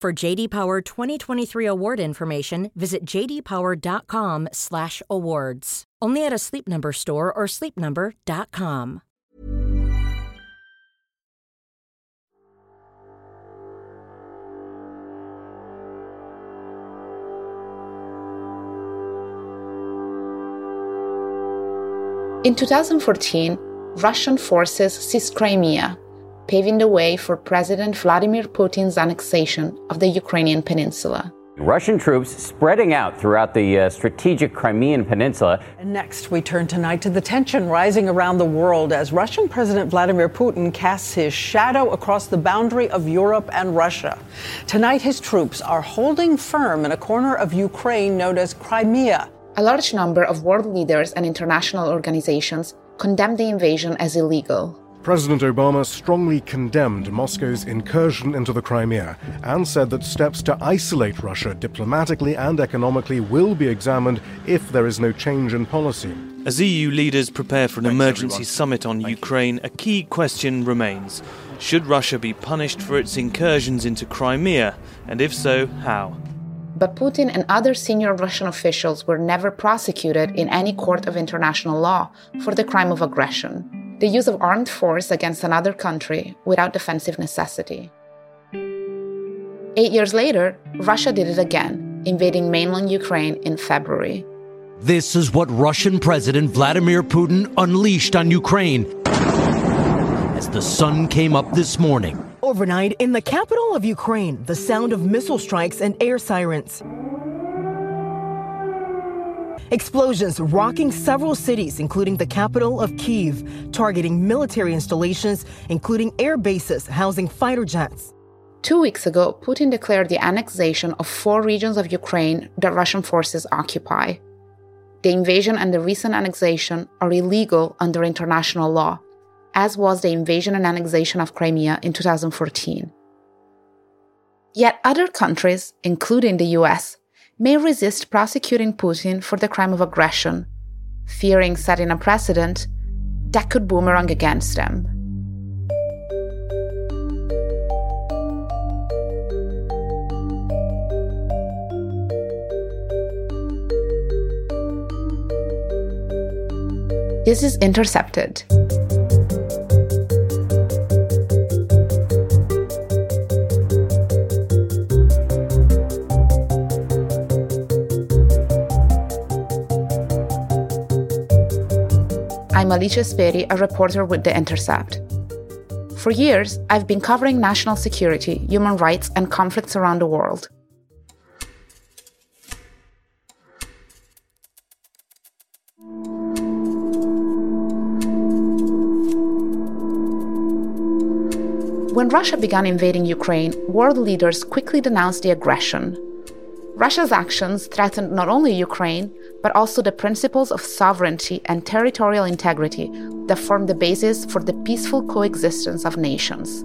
For JD Power 2023 award information, visit jdpower.com/awards. Only at a Sleep Number store or sleepnumber.com. In 2014, Russian forces seized Crimea, paving the way for President Vladimir Putin's annexation of the Ukrainian peninsula. Russian troops spreading out throughout the strategic Crimean peninsula. And next, we turn tonight to the tension rising around the world as Russian President Vladimir Putin casts his shadow across the boundary of Europe and Russia. Tonight, his troops are holding firm in a corner of Ukraine known as Crimea. A large number of world leaders and international organizations condemned the invasion as illegal. President Obama strongly condemned Moscow's incursion into the Crimea and said that steps to isolate Russia diplomatically and economically will be examined if there is no change in policy. As EU leaders prepare for an emergency summit on Ukraine, a key question remains. Should Russia be punished for its incursions into Crimea? And if so, how? But Putin and other senior Russian officials were never prosecuted in any court of international law for the crime of aggression, the use of armed force against another country without defensive necessity. 8 years later, Russia did it again, invading mainland Ukraine in February. This is what Russian President Vladimir Putin unleashed on Ukraine as the sun came up this morning. Overnight, in the capital of Ukraine, the sound of missile strikes and air sirens. Explosions rocking several cities, including the capital of Kyiv, targeting military installations, including air bases housing fighter jets. 2 weeks ago, Putin declared the annexation of 4 regions of Ukraine that Russian forces occupy. The invasion and the recent annexation are illegal under international law, as was the invasion and annexation of Crimea in 2014. Yet other countries, including the US, may resist prosecuting Putin for the crime of aggression, fearing setting a precedent that could boomerang against them. This is Intercepted. I'm Alicia Speri, a reporter with The Intercept. For years, I've been covering national security, human rights, and conflicts around the world. When Russia began invading Ukraine, world leaders quickly denounced the aggression. Russia's actions threatened not only Ukraine, but also the principles of sovereignty and territorial integrity that form the basis for the peaceful coexistence of nations.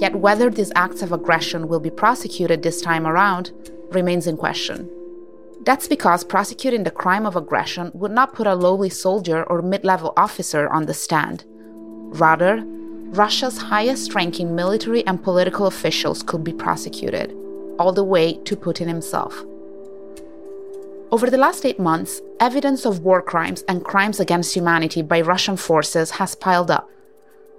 Yet whether these acts of aggression will be prosecuted this time around remains in question. That's because prosecuting the crime of aggression would not put a lowly soldier or mid-level officer on the stand. Rather, Russia's highest-ranking military and political officials could be prosecuted, all the way to Putin himself. Over the last 8 months, evidence of war crimes and crimes against humanity by Russian forces has piled up.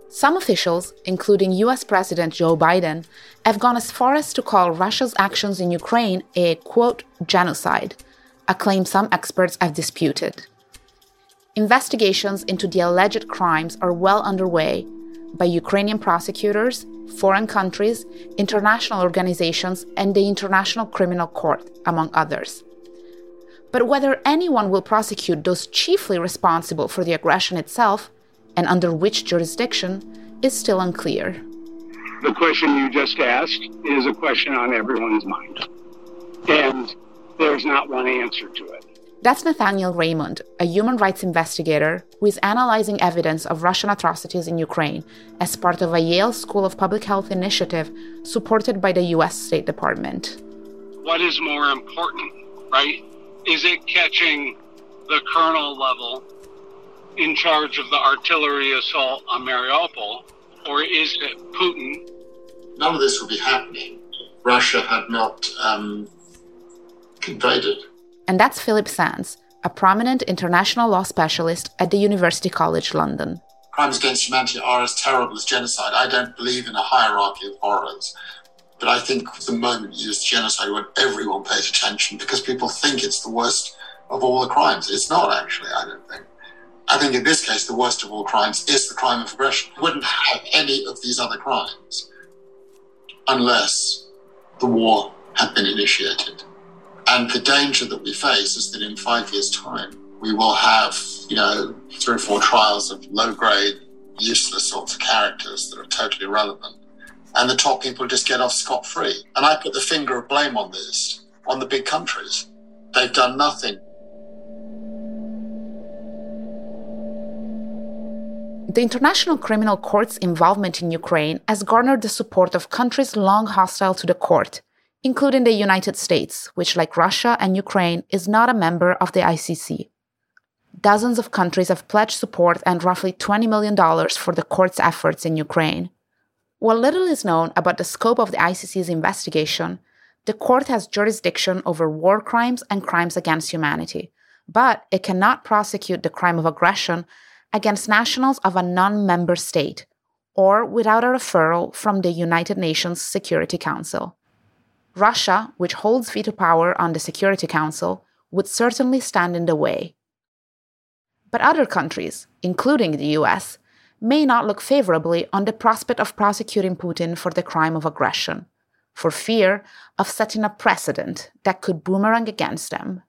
Some officials, including US President Joe Biden, have gone as far as to call Russia's actions in Ukraine a, quote, genocide, a claim some experts have disputed. Investigations into the alleged crimes are well underway by Ukrainian prosecutors, foreign countries, international organizations, and the International Criminal Court, among others. But whether anyone will prosecute those chiefly responsible for the aggression itself, and under which jurisdiction, is still unclear. the question you just asked is a question on everyone's mind. And there's not one answer to it. That's Nathaniel Raymond, a human rights investigator who is analyzing evidence of Russian atrocities in Ukraine as part of a Yale School of Public Health initiative supported by the U.S. State Department. What is more important, right? Is it catching the colonel level in charge of the artillery assault on Mariupol, or is it Putin? None of this would be happening. Russia had not invaded. And that's Philippe Sands, a prominent international law specialist at the University College London. Crimes against humanity are as terrible as genocide. I don't believe in a hierarchy of horrors. But I think the moment you use genocide, when everyone pays attention, because people think it's the worst of all the crimes. It's not, actually, I don't think. I think in this case, the worst of all crimes is the crime of aggression. We wouldn't have any of these other crimes unless the war had been initiated. And the danger that we face is that in 5 years' time, we will have, 3 or 4 trials of low-grade, useless sorts of characters that are totally irrelevant. And the top people just get off scot-free. And I put the finger of blame on this, on the big countries. They've done nothing. The International Criminal Court's involvement in Ukraine has garnered the support of countries long hostile to the court, including the United States, which, like Russia and Ukraine, is not a member of the ICC. Dozens of countries have pledged support and roughly $20 million for the court's efforts in Ukraine. While little is known about the scope of the ICC's investigation, the court has jurisdiction over war crimes and crimes against humanity, but it cannot prosecute the crime of aggression against nationals of a non-member state, or without a referral from the United Nations Security Council. Russia, which holds veto power on the Security Council, would certainly stand in the way. But other countries, including the US, may not look favorably on the prospect of prosecuting Putin for the crime of aggression, for fear of setting a precedent that could boomerang against them.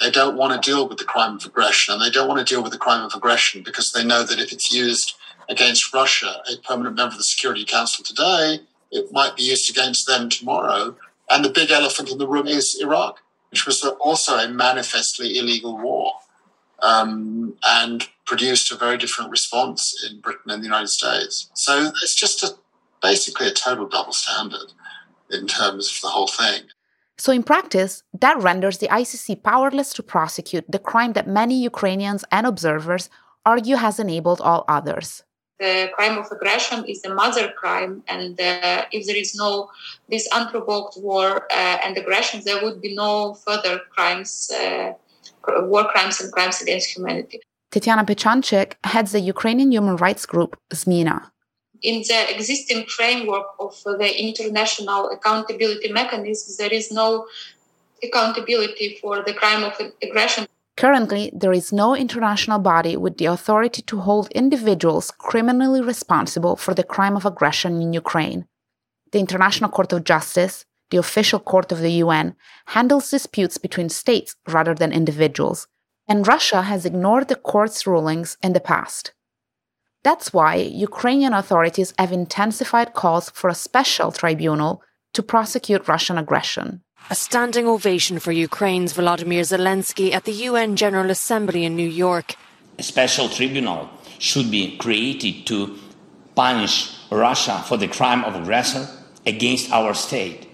They don't want to deal with the crime of aggression, and they don't want to deal with the crime of aggression because they know that if it's used against Russia, a permanent member of the Security Council today, it might be used against them tomorrow. And the big elephant in the room is Iraq, which was also a manifestly illegal war and produced a very different response in Britain and the United States. So it's just basically a total double standard in terms of the whole thing. So in practice, that renders the ICC powerless to prosecute the crime that many Ukrainians and observers argue has enabled all others. The crime of aggression is a mother crime, and if there is no this unprovoked war and aggression, there would be no further crimes, war crimes and crimes against humanity. Tetiana Pechonchyk heads the Ukrainian human rights group Zmina. In the existing framework of the international accountability mechanism, there is no accountability for the crime of aggression. Currently, there is no international body with the authority to hold individuals criminally responsible for the crime of aggression in Ukraine. The International Court of Justice, the official court of the UN, handles disputes between states rather than individuals, and Russia has ignored the court's rulings in the past. That's why Ukrainian authorities have intensified calls for a special tribunal to prosecute Russian aggression. A standing ovation for Ukraine's Volodymyr Zelensky at the UN General Assembly in New York. A special tribunal should be created to punish Russia for the crime of aggression against our state.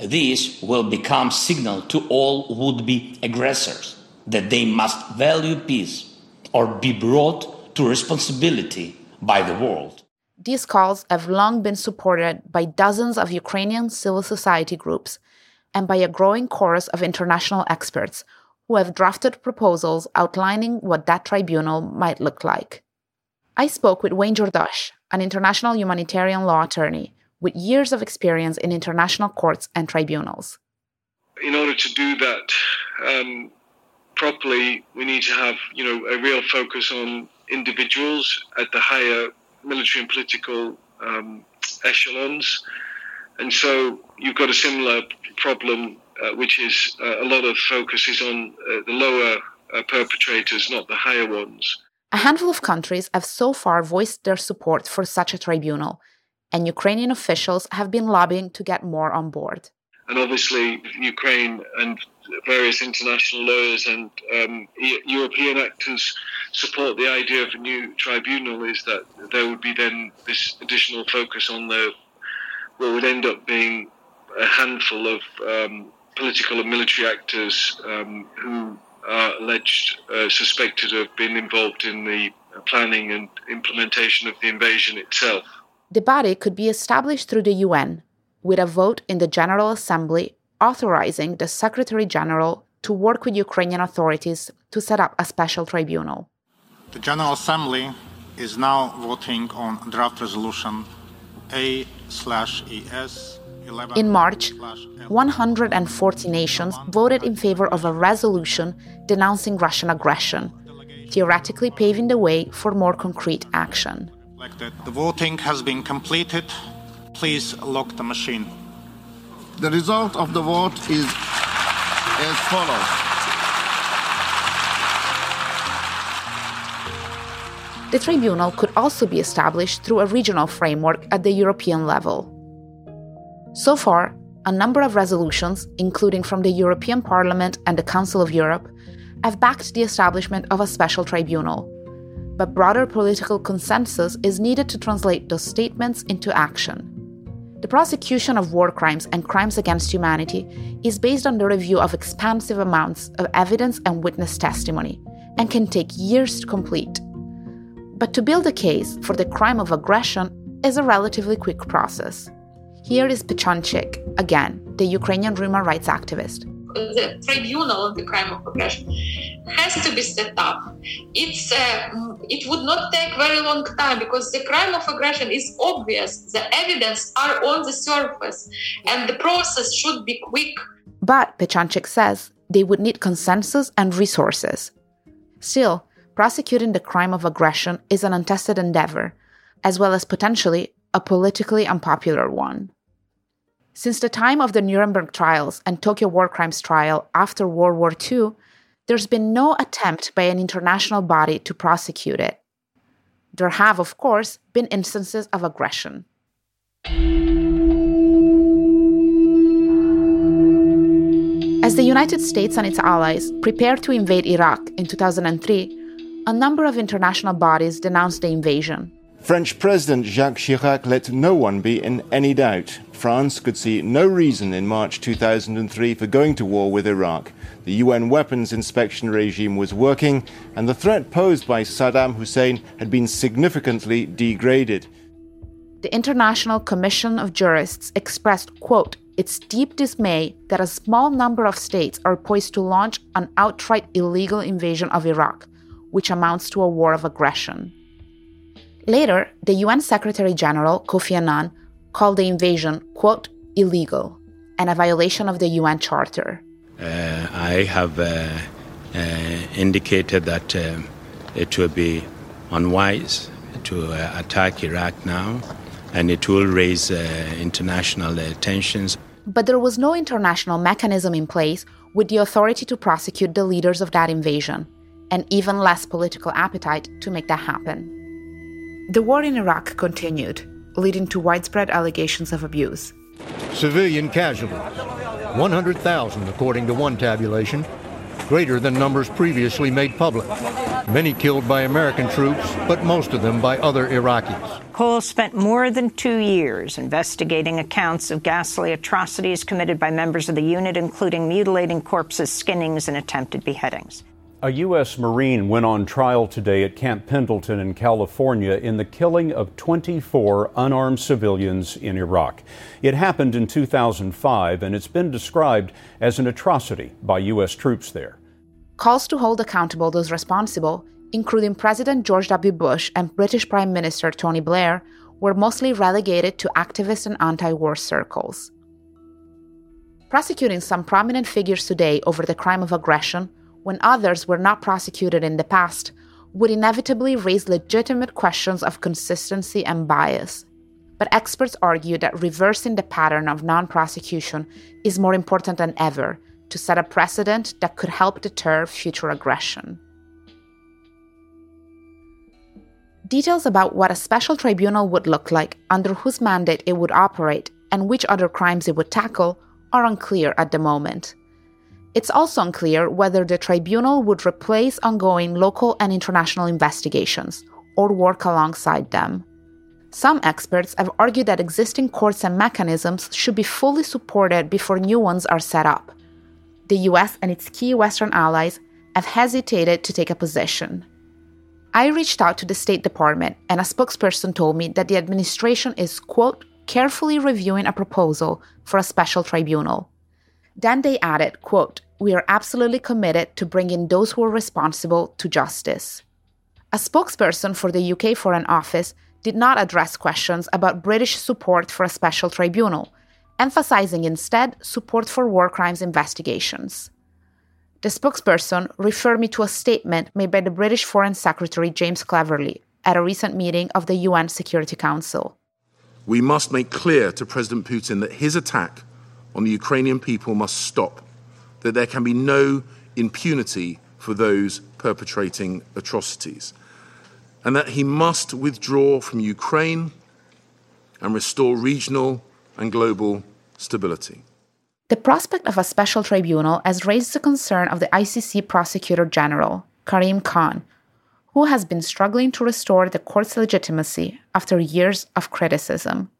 This will become a signal to all would-be aggressors that they must value peace or be brought to responsibility by the world. These calls have long been supported by dozens of Ukrainian civil society groups and by a growing chorus of international experts who have drafted proposals outlining what that tribunal might look like. I spoke with Wayne Jordash, an international humanitarian law attorney with years of experience in international courts and tribunals. In order to do that properly, we need to have, a real focus on individuals at the higher military and political echelons. And so you've got a similar problem, which is a lot of focus is on the lower perpetrators, not the higher ones. A handful of countries have so far voiced their support for such a tribunal, and Ukrainian officials have been lobbying to get more on board. And obviously, Ukraine and various international lawyers and European actors support the idea of a new tribunal, is that there would be then this additional focus on what would end up being a handful of political and military actors who are alleged, suspected of being involved in the planning and implementation of the invasion itself. The body could be established through the UN, with a vote in the General Assembly authorizing the Secretary General to work with Ukrainian authorities to set up a special tribunal. The General Assembly is now voting on draft resolution A/ES. In March, 140 nations voted in favor of a resolution denouncing Russian aggression, theoretically paving the way for more concrete action. The voting has been completed. Please lock the machine. The result of the vote is as follows. The tribunal could also be established through a regional framework at the European level. So far, a number of resolutions, including from the European Parliament and the Council of Europe, have backed the establishment of a special tribunal. But broader political consensus is needed to translate those statements into action. The prosecution of war crimes and crimes against humanity is based on the review of expansive amounts of evidence and witness testimony, and can take years to complete. But to build a case for the crime of aggression is a relatively quick process. Here is Pechonchyk, again, the Ukrainian human rights activist. The tribunal of the crime of aggression has to be set up. It would not take very long time, because the crime of aggression is obvious. The evidence are on the surface, and the process should be quick. But, Pechonchyk says, they would need consensus and resources. Still, prosecuting the crime of aggression is an untested endeavor, as well as potentially a politically unpopular one. Since the time of the Nuremberg trials and Tokyo war crimes trial after World War II, there's been no attempt by an international body to prosecute it. There have, of course, been instances of aggression. As the United States and its allies prepared to invade Iraq in 2003, a number of international bodies denounced the invasion. French President Jacques Chirac let no one be in any doubt. France could see no reason in March 2003 for going to war with Iraq. The UN weapons inspection regime was working, and the threat posed by Saddam Hussein had been significantly degraded. The International Commission of Jurists expressed, quote, its deep dismay that a small number of states are poised to launch an outright illegal invasion of Iraq, which amounts to a war of aggression. Later, the UN Secretary General, Kofi Annan, called the invasion, quote, illegal, and a violation of the UN Charter. I have indicated that it will be unwise to attack Iraq now, and it will raise international tensions. But there was no international mechanism in place with the authority to prosecute the leaders of that invasion, and even less political appetite to make that happen. The war in Iraq continued, leading to widespread allegations of abuse. Civilian casualties, 100,000 according to one tabulation, greater than numbers previously made public. Many killed by American troops, but most of them by other Iraqis. Cole spent more than 2 years investigating accounts of ghastly atrocities committed by members of the unit, including mutilating corpses, skinnings, and attempted beheadings. A U.S. Marine went on trial today at Camp Pendleton in California in the killing of 24 unarmed civilians in Iraq. It happened in 2005, and it's been described as an atrocity by U.S. troops there. Calls to hold accountable those responsible, including President George W. Bush and British Prime Minister Tony Blair, were mostly relegated to activist and anti-war circles. Prosecuting some prominent figures today over the crime of aggression, when others were not prosecuted in the past, would inevitably raise legitimate questions of consistency and bias. But experts argue that reversing the pattern of non-prosecution is more important than ever to set a precedent that could help deter future aggression. Details about what a special tribunal would look like, under whose mandate it would operate, and which other crimes it would tackle are unclear at the moment. It's also unclear whether the tribunal would replace ongoing local and international investigations, or work alongside them. Some experts have argued that existing courts and mechanisms should be fully supported before new ones are set up. The US and its key Western allies have hesitated to take a position. I reached out to the State Department, and a spokesperson told me that the administration is, quote, carefully reviewing a proposal for a special tribunal. Then they added, quote, we are absolutely committed to bringing those who are responsible to justice. A spokesperson for the UK Foreign Office did not address questions about British support for a special tribunal, emphasizing instead support for war crimes investigations. The spokesperson referred me to a statement made by the British Foreign Secretary James Cleverly at a recent meeting of the UN Security Council. We must make clear to President Putin that his attack on the Ukrainian people must stop, that there can be no impunity for those perpetrating atrocities, and that he must withdraw from Ukraine and restore regional and global stability. The prospect of a special tribunal has raised the concern of the ICC Prosecutor General, Karim Khan, who has been struggling to restore the court's legitimacy after years of criticism.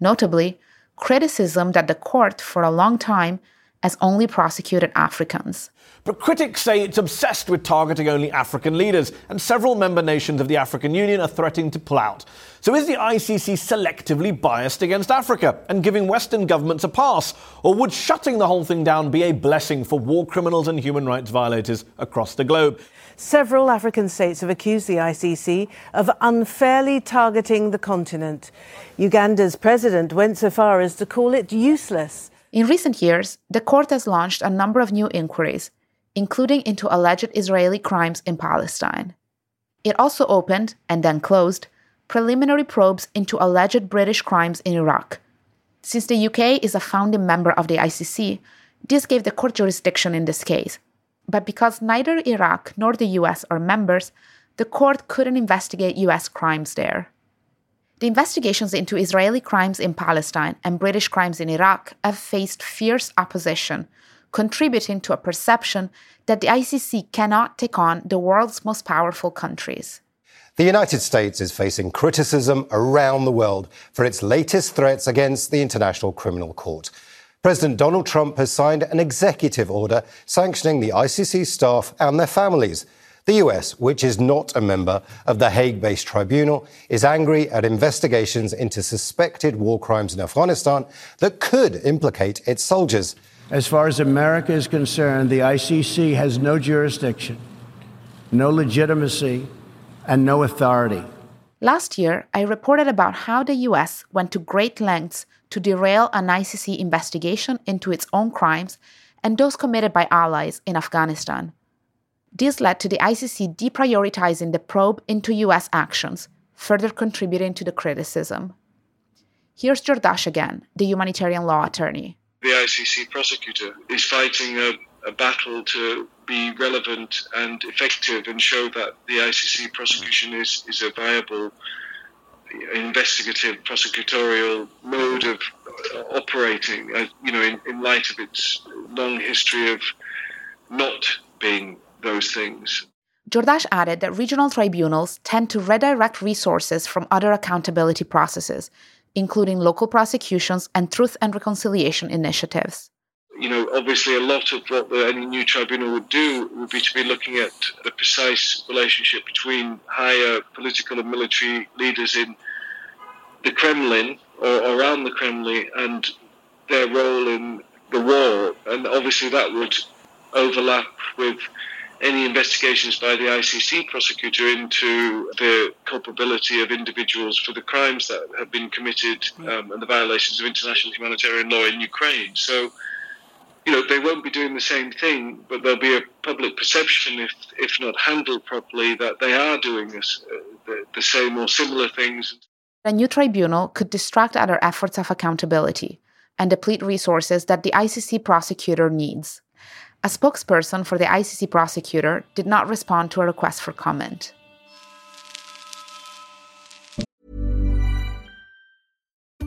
Notably, criticism that the court, for a long time, has only prosecuted Africans. But critics say it's obsessed with targeting only African leaders, and several member nations of the African Union are threatening to pull out. So is the ICC selectively biased against Africa and giving Western governments a pass? Or would shutting the whole thing down be a blessing for war criminals and human rights violators across the globe? Several African states have accused the ICC of unfairly targeting the continent. Uganda's president went so far as to call it useless. In recent years, the court has launched a number of new inquiries, including into alleged Israeli crimes in Palestine. It also opened, and then closed, preliminary probes into alleged British crimes in Iraq. Since the UK is a founding member of the ICC, this gave the court jurisdiction in this case. But because neither Iraq nor the US are members, the court couldn't investigate US crimes there. The investigations into Israeli crimes in Palestine and British crimes in Iraq have faced fierce opposition, contributing to a perception that the ICC cannot take on the world's most powerful countries. The United States is facing criticism around the world for its latest threats against the International Criminal Court. President Donald Trump has signed an executive order sanctioning the ICC staff and their families. The US, which is not a member of the Hague-based tribunal, is angry at investigations into suspected war crimes in Afghanistan that could implicate its soldiers. As far as America is concerned, the ICC has no jurisdiction, no legitimacy, and no authority. Last year, I reported about how the US went to great lengths to derail an ICC investigation into its own crimes and those committed by allies in Afghanistan. This led to the ICC deprioritizing the probe into US actions, further contributing to the criticism. Here's Jordash again, the humanitarian law attorney. The ICC prosecutor is fighting a battle to be relevant and effective and show that the ICC prosecution is a viable investigative prosecutorial mode of operating, in light of its long history of not being those things. Jordash added that regional tribunals tend to redirect resources from other accountability processes, including local prosecutions and truth and reconciliation initiatives. Obviously a lot of what any new tribunal would do would be to be looking at the precise relationship between higher political and military leaders in the Kremlin or around the Kremlin and their role in the war. And obviously that would overlap with any investigations by the ICC prosecutor into the culpability of individuals for the crimes that have been committed and the violations of international humanitarian law in Ukraine. So, they won't be doing the same thing, but there'll be a public perception, if not handled properly, that they are doing this, the same or similar things. A new tribunal could distract other efforts of accountability and deplete resources that the ICC prosecutor needs. A spokesperson for the ICC prosecutor did not respond to a request for comment.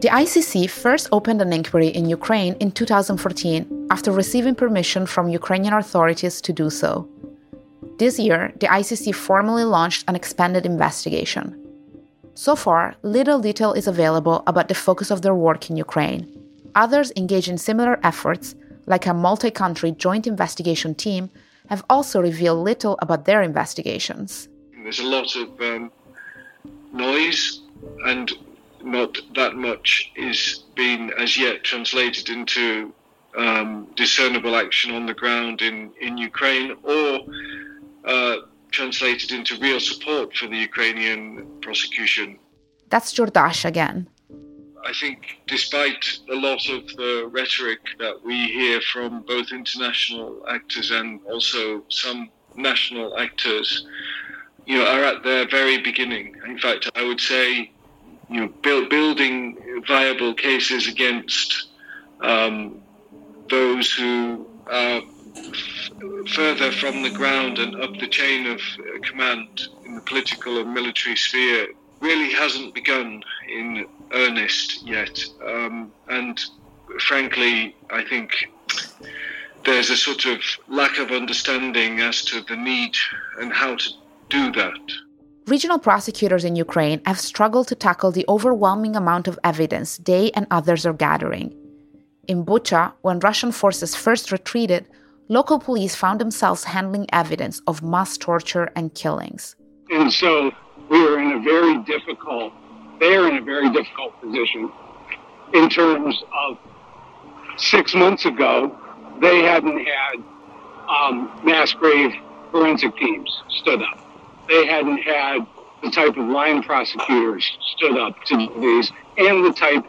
The ICC first opened an inquiry in Ukraine in 2014 after receiving permission from Ukrainian authorities to do so. This year, the ICC formally launched an expanded investigation. So far, little detail is available about the focus of their work in Ukraine. Others engaged in similar efforts, like a multi-country joint investigation team, have also revealed little about their investigations. There's a lot of noise, and not that much is being as yet translated into discernible action on the ground in Ukraine, or translated into real support for the Ukrainian prosecution. That's Jordash again. I think despite a lot of the rhetoric that we hear from both international actors and also some national actors, are at their very beginning. In fact, I would say, building viable cases against those who are further from the ground and up the chain of command in the political and military sphere really hasn't begun in earnest yet. And frankly, I think there's a sort of lack of understanding as to the need and how to do that. Regional prosecutors in Ukraine have struggled to tackle the overwhelming amount of evidence they and others are gathering. In Bucha, when Russian forces first retreated, local police found themselves handling evidence of mass torture and killings. And so we are in a very difficult position in terms of 6 months ago, they hadn't had mass grave forensic teams stood up. They hadn't had the type of line prosecutors stood up to do these and the type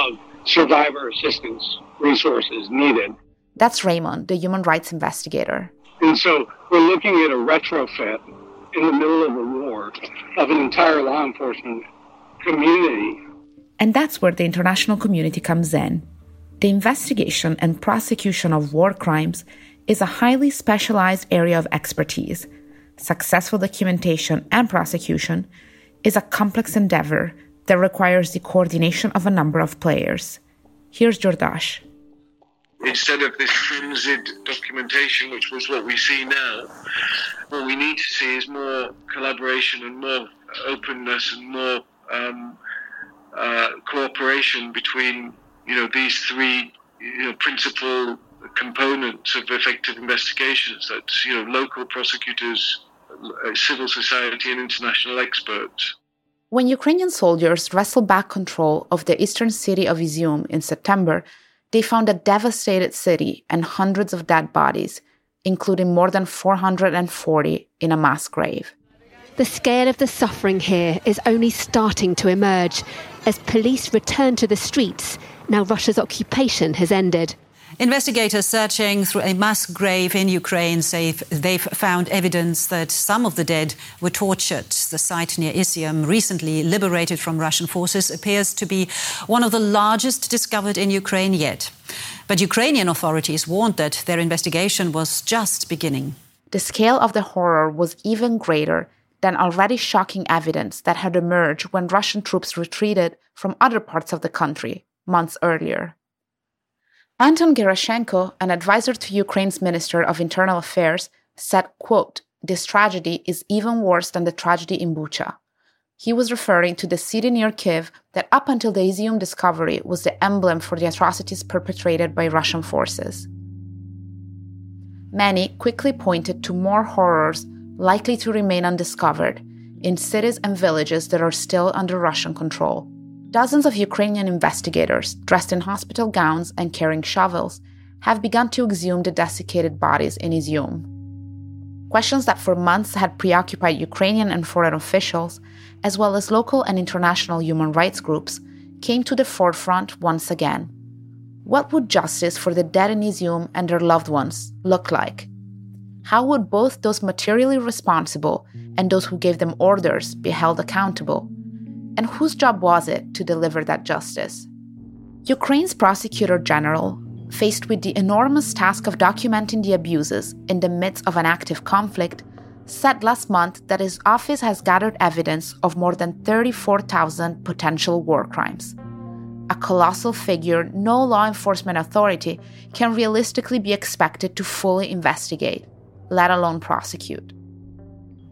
of survivor assistance resources needed. That's Raymond, the human rights investigator. And so we're looking at a retrofit in the middle of a war of an entire law enforcement community. And that's where the international community comes in. The investigation and prosecution of war crimes is a highly specialized area of expertise. Successful documentation and prosecution is a complex endeavor that requires the coordination of a number of players. Here's Jordash. Instead of this frenzied documentation, which was what we see now, what we need to see is more collaboration and more openness and more cooperation between, these three principal components of effective investigations. That's, local prosecutors, civil society, and international experts. When Ukrainian soldiers wrestled back control of the eastern city of Izium in September, they found a devastated city and hundreds of dead bodies, including more than 440 in a mass grave. The scale of the suffering here is only starting to emerge as police return to the streets now Russia's occupation has ended. Investigators searching through a mass grave in Ukraine say they've found evidence that some of the dead were tortured. The site near Izium, recently liberated from Russian forces, appears to be one of the largest discovered in Ukraine yet. But Ukrainian authorities warned that their investigation was just beginning. The scale of the horror was even greater than already shocking evidence that had emerged when Russian troops retreated from other parts of the country months earlier. Anton Gerashenko, an advisor to Ukraine's Minister of Internal Affairs, said, quote, "This tragedy is even worse than the tragedy in Bucha." He was referring to the city near Kiev that up until the Izium discovery was the emblem for the atrocities perpetrated by Russian forces. Many quickly pointed to more horrors likely to remain undiscovered in cities and villages that are still under Russian control. Dozens of Ukrainian investigators, dressed in hospital gowns and carrying shovels, have begun to exhume the desiccated bodies in Izium. Questions that for months had preoccupied Ukrainian and foreign officials, as well as local and international human rights groups, came to the forefront once again. What would justice for the dead in Izium and their loved ones look like? How would both those materially responsible and those who gave them orders be held accountable? And whose job was it to deliver that justice? Ukraine's prosecutor general, faced with the enormous task of documenting the abuses in the midst of an active conflict, said last month that his office has gathered evidence of more than 34,000 potential war crimes. A colossal figure no law enforcement authority can realistically be expected to fully investigate, let alone prosecute.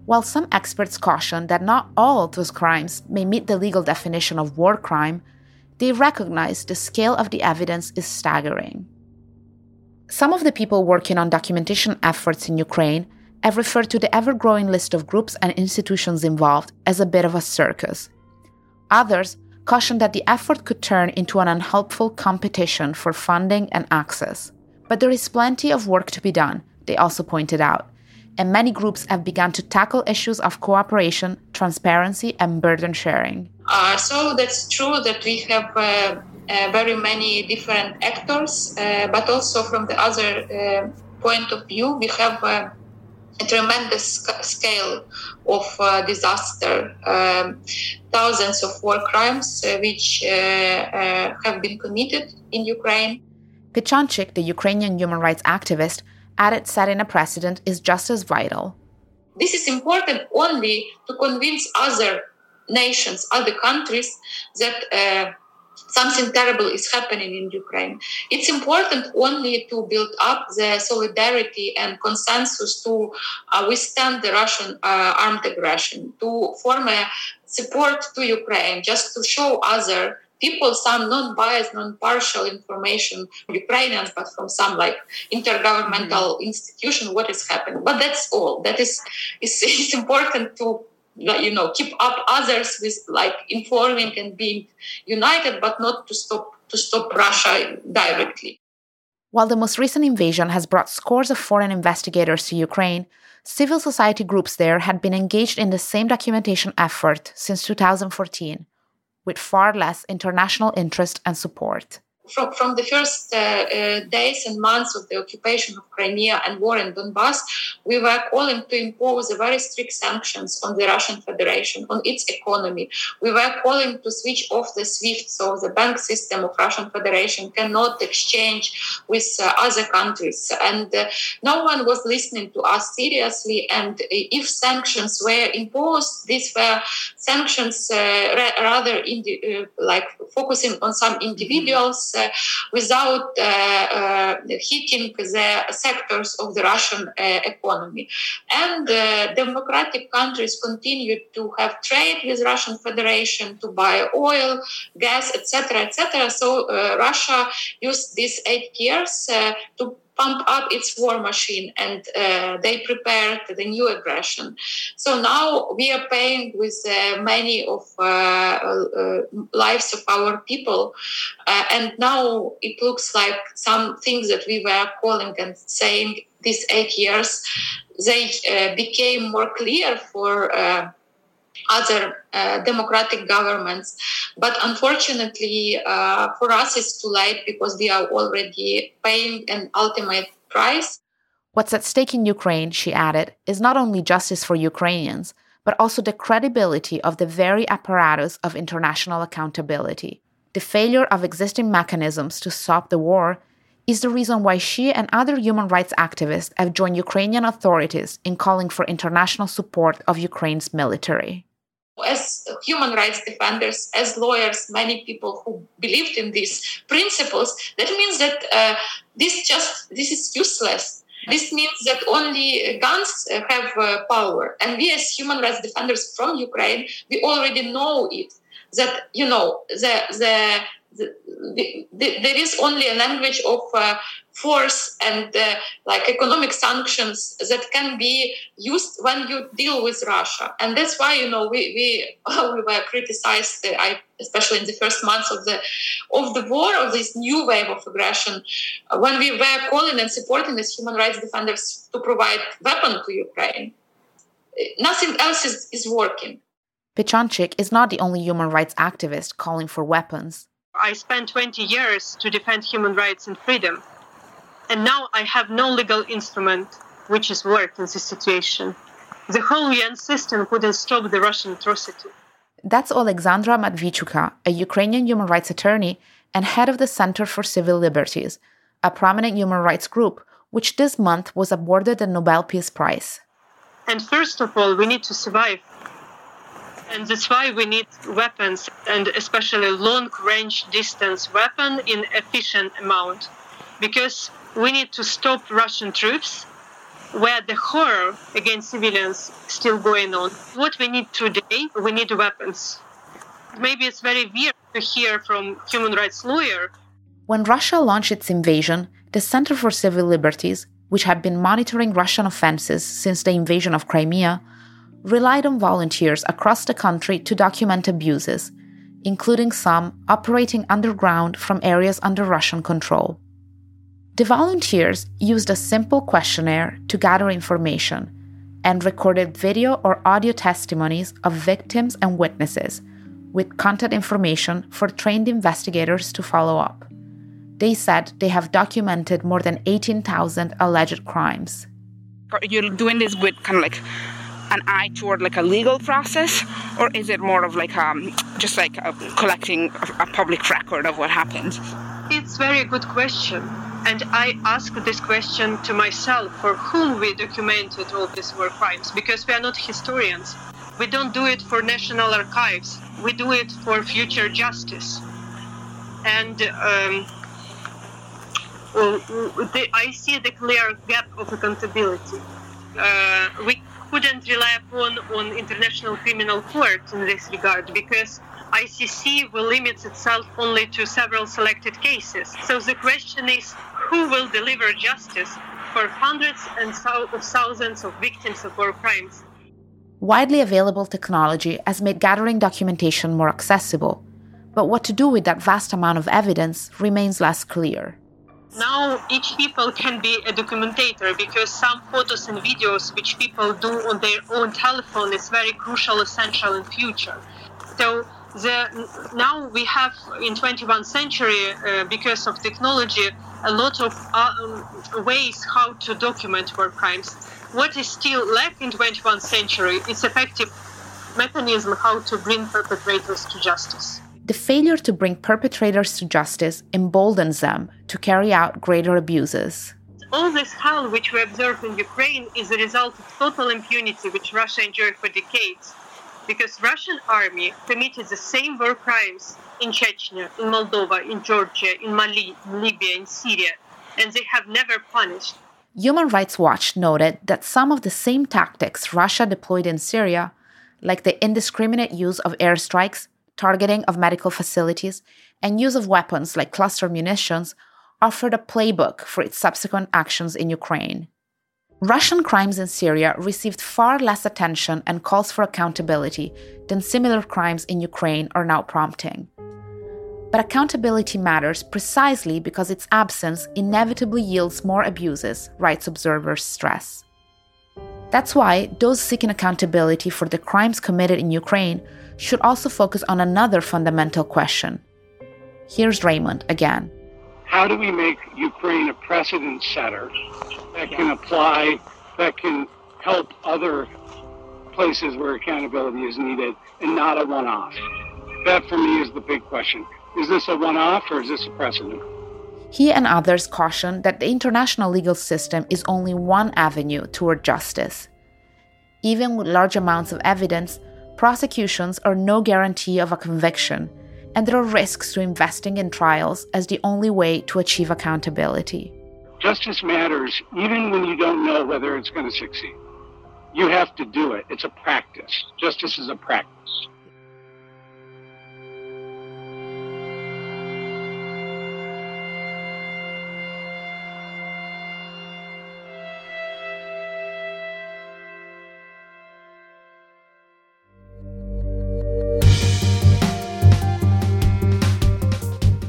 While some experts caution that not all those crimes may meet the legal definition of war crime, they recognize the scale of the evidence is staggering. Some of the people working on documentation efforts in Ukraine have referred to the ever-growing list of groups and institutions involved as a bit of a circus. Others caution that the effort could turn into an unhelpful competition for funding and access. But there is plenty of work to be done, they also pointed out, and many groups have begun to tackle issues of cooperation, transparency, and burden sharing. So that's true that we have very many different actors, but also from the other point of view, we have a tremendous scale of disaster, thousands of war crimes which have been committed in Ukraine. Pechonchyk, the Ukrainian human rights activist, added setting a precedent is just as vital. This is important only to convince other nations, other countries that something terrible is happening in Ukraine. It's important only to build up the solidarity and consensus to withstand the Russian armed aggression, to form a support to Ukraine, just to show other people some non-biased, non-partial information from Ukrainians, but from some like intergovernmental institution, what is happening. But that's all. That is, it's important to, you know, keep up others with like informing and being united, but not to stop Russia directly. While the most recent invasion has brought scores of foreign investigators to Ukraine, civil society groups there had been engaged in the same documentation effort since 2014. With far less international interest and support. From the first days and months of the occupation of Crimea and war in Donbass, we were calling to impose very strict sanctions on the Russian Federation, on its economy. We were calling to switch off the SWIFT, so the bank system of Russian Federation cannot exchange with other countries. And no one was listening to us seriously. And if sanctions were imposed, these were sanctions rather focusing on some individuals, without hitting the sectors of the Russian economy. And democratic countries continued to have trade with Russian Federation, to buy oil, gas, etc., etc. So Russia used these 8 years to pump up its war machine, and they prepared the new aggression. So now we are paying with many of lives of our people, and now it looks like some things that we were calling and saying these 8 years, they became more clear for other democratic governments. But unfortunately, for us, it's too late because we are already paying an ultimate price. What's at stake in Ukraine, she added, is not only justice for Ukrainians, but also the credibility of the very apparatus of international accountability. The failure of existing mechanisms to stop the war is the reason why she and other human rights activists have joined Ukrainian authorities in calling for international support of Ukraine's military. As human rights defenders, as lawyers, many people who believed in these principles, that means that this is useless. This means that only guns have power. And we as human rights defenders from Ukraine, we already know it. That, you know, there is only a language of force and like economic sanctions that can be used when you deal with Russia. And that's why, you know, we were criticized, especially in the first months of the war, of this new wave of aggression, when we were calling and supporting as human rights defenders to provide weapons to Ukraine. Nothing else is working. Pechonchyk is not the only human rights activist calling for weapons. I spent 20 years to defend human rights and freedom. And now I have no legal instrument which is work in this situation. The whole UN system couldn't stop the Russian atrocity. That's Oleksandra Matvichuka, a Ukrainian human rights attorney and head of the Center for Civil Liberties, a prominent human rights group which this month was awarded the Nobel Peace Prize. And first of all, we need to survive. And that's why we need weapons, and especially long-range distance weapon in efficient amount. Because we need to stop Russian troops where the horror against civilians still going on. What we need today, we need weapons. Maybe it's very weird to hear from human rights lawyer. When Russia launched its invasion, the Center for Civil Liberties, which had been monitoring Russian offenses since the invasion of Crimea, relied on volunteers across the country to document abuses, including some operating underground from areas under Russian control. The volunteers used a simple questionnaire to gather information and recorded video or audio testimonies of victims and witnesses, with contact information for trained investigators to follow up. They said they have documented more than 18,000 alleged crimes. You're doing this with kind of like an eye toward like a legal process, or is it more of like just like collecting a public record of what happened? It's very good question, and I ask this question to myself: for whom we documented all these war crimes? Because we are not historians. We don't do it for national archives. We do it for future justice. And I see the clear gap of accountability. We couldn't rely upon International Criminal Court in this regard, because ICC will limit itself only to several selected cases. So the question is, who will deliver justice for hundreds and thousands of victims of war crimes? Widely available technology has made gathering documentation more accessible, but what to do with that vast amount of evidence remains less clear. Now each people can be a documentator, because some photos and videos which people do on their own telephone is very crucial, essential in future. So now we have in 21st century, because of technology, a lot of ways how to document war crimes. What is still left in 21st century is effective mechanism how to bring perpetrators to justice. The failure to bring perpetrators to justice emboldens them to carry out greater abuses. All this hell which we observe in Ukraine is a result of total impunity which Russia enjoyed for decades, because Russian army committed the same war crimes in Chechnya, in Moldova, in Georgia, in Mali, in Libya, in Syria, and they have never punished. Human Rights Watch noted that some of the same tactics Russia deployed in Syria, like the indiscriminate use of airstrikes, targeting of medical facilities, and use of weapons like cluster munitions, offered a playbook for its subsequent actions in Ukraine. Russian crimes in Syria received far less attention and calls for accountability than similar crimes in Ukraine are now prompting. But accountability matters precisely because its absence inevitably yields more abuses, rights observers stress. That's why those seeking accountability for the crimes committed in Ukraine should also focus on another fundamental question. Here's Raymond again. How do we make Ukraine a precedent setter that can apply, that can help other places where accountability is needed, and not a one-off? That for me is the big question. Is this a one-off or is this a precedent? He and others caution that the international legal system is only one avenue toward justice. Even with large amounts of evidence, prosecutions are no guarantee of a conviction, and there are risks to investing in trials as the only way to achieve accountability. Justice matters even when you don't know whether it's going to succeed. You have to do it. It's a practice. Justice is a practice.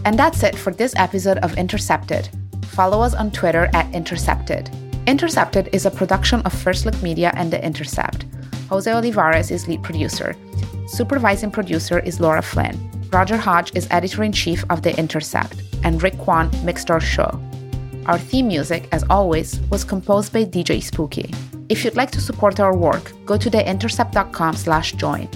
And that's it for this episode of Intercepted. Follow us on Twitter @Intercepted. Intercepted is a production of First Look Media and The Intercept. Jose Olivares is lead producer. Supervising producer is Laura Flynn. Roger Hodge is editor-in-chief of The Intercept. And Rick Kwan mixed our show. Our theme music, as always, was composed by DJ Spooky. If you'd like to support our work, go to theintercept.com/join.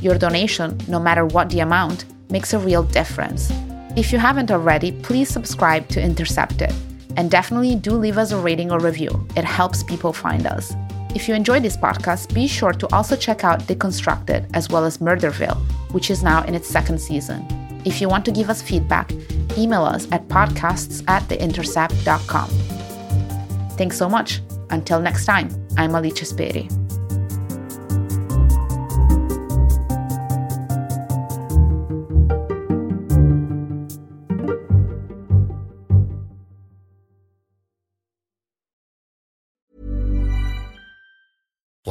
Your donation, no matter what the amount, makes a real difference. If you haven't already, please subscribe to Intercepted. And definitely do leave us a rating or review. It helps people find us. If you enjoyed this podcast, be sure to also check out Deconstructed as well as Murderville, which is now in its second season. If you want to give us feedback, email us at podcasts@theintercept.com. Thanks so much. Until next time, I'm Alicia Speri.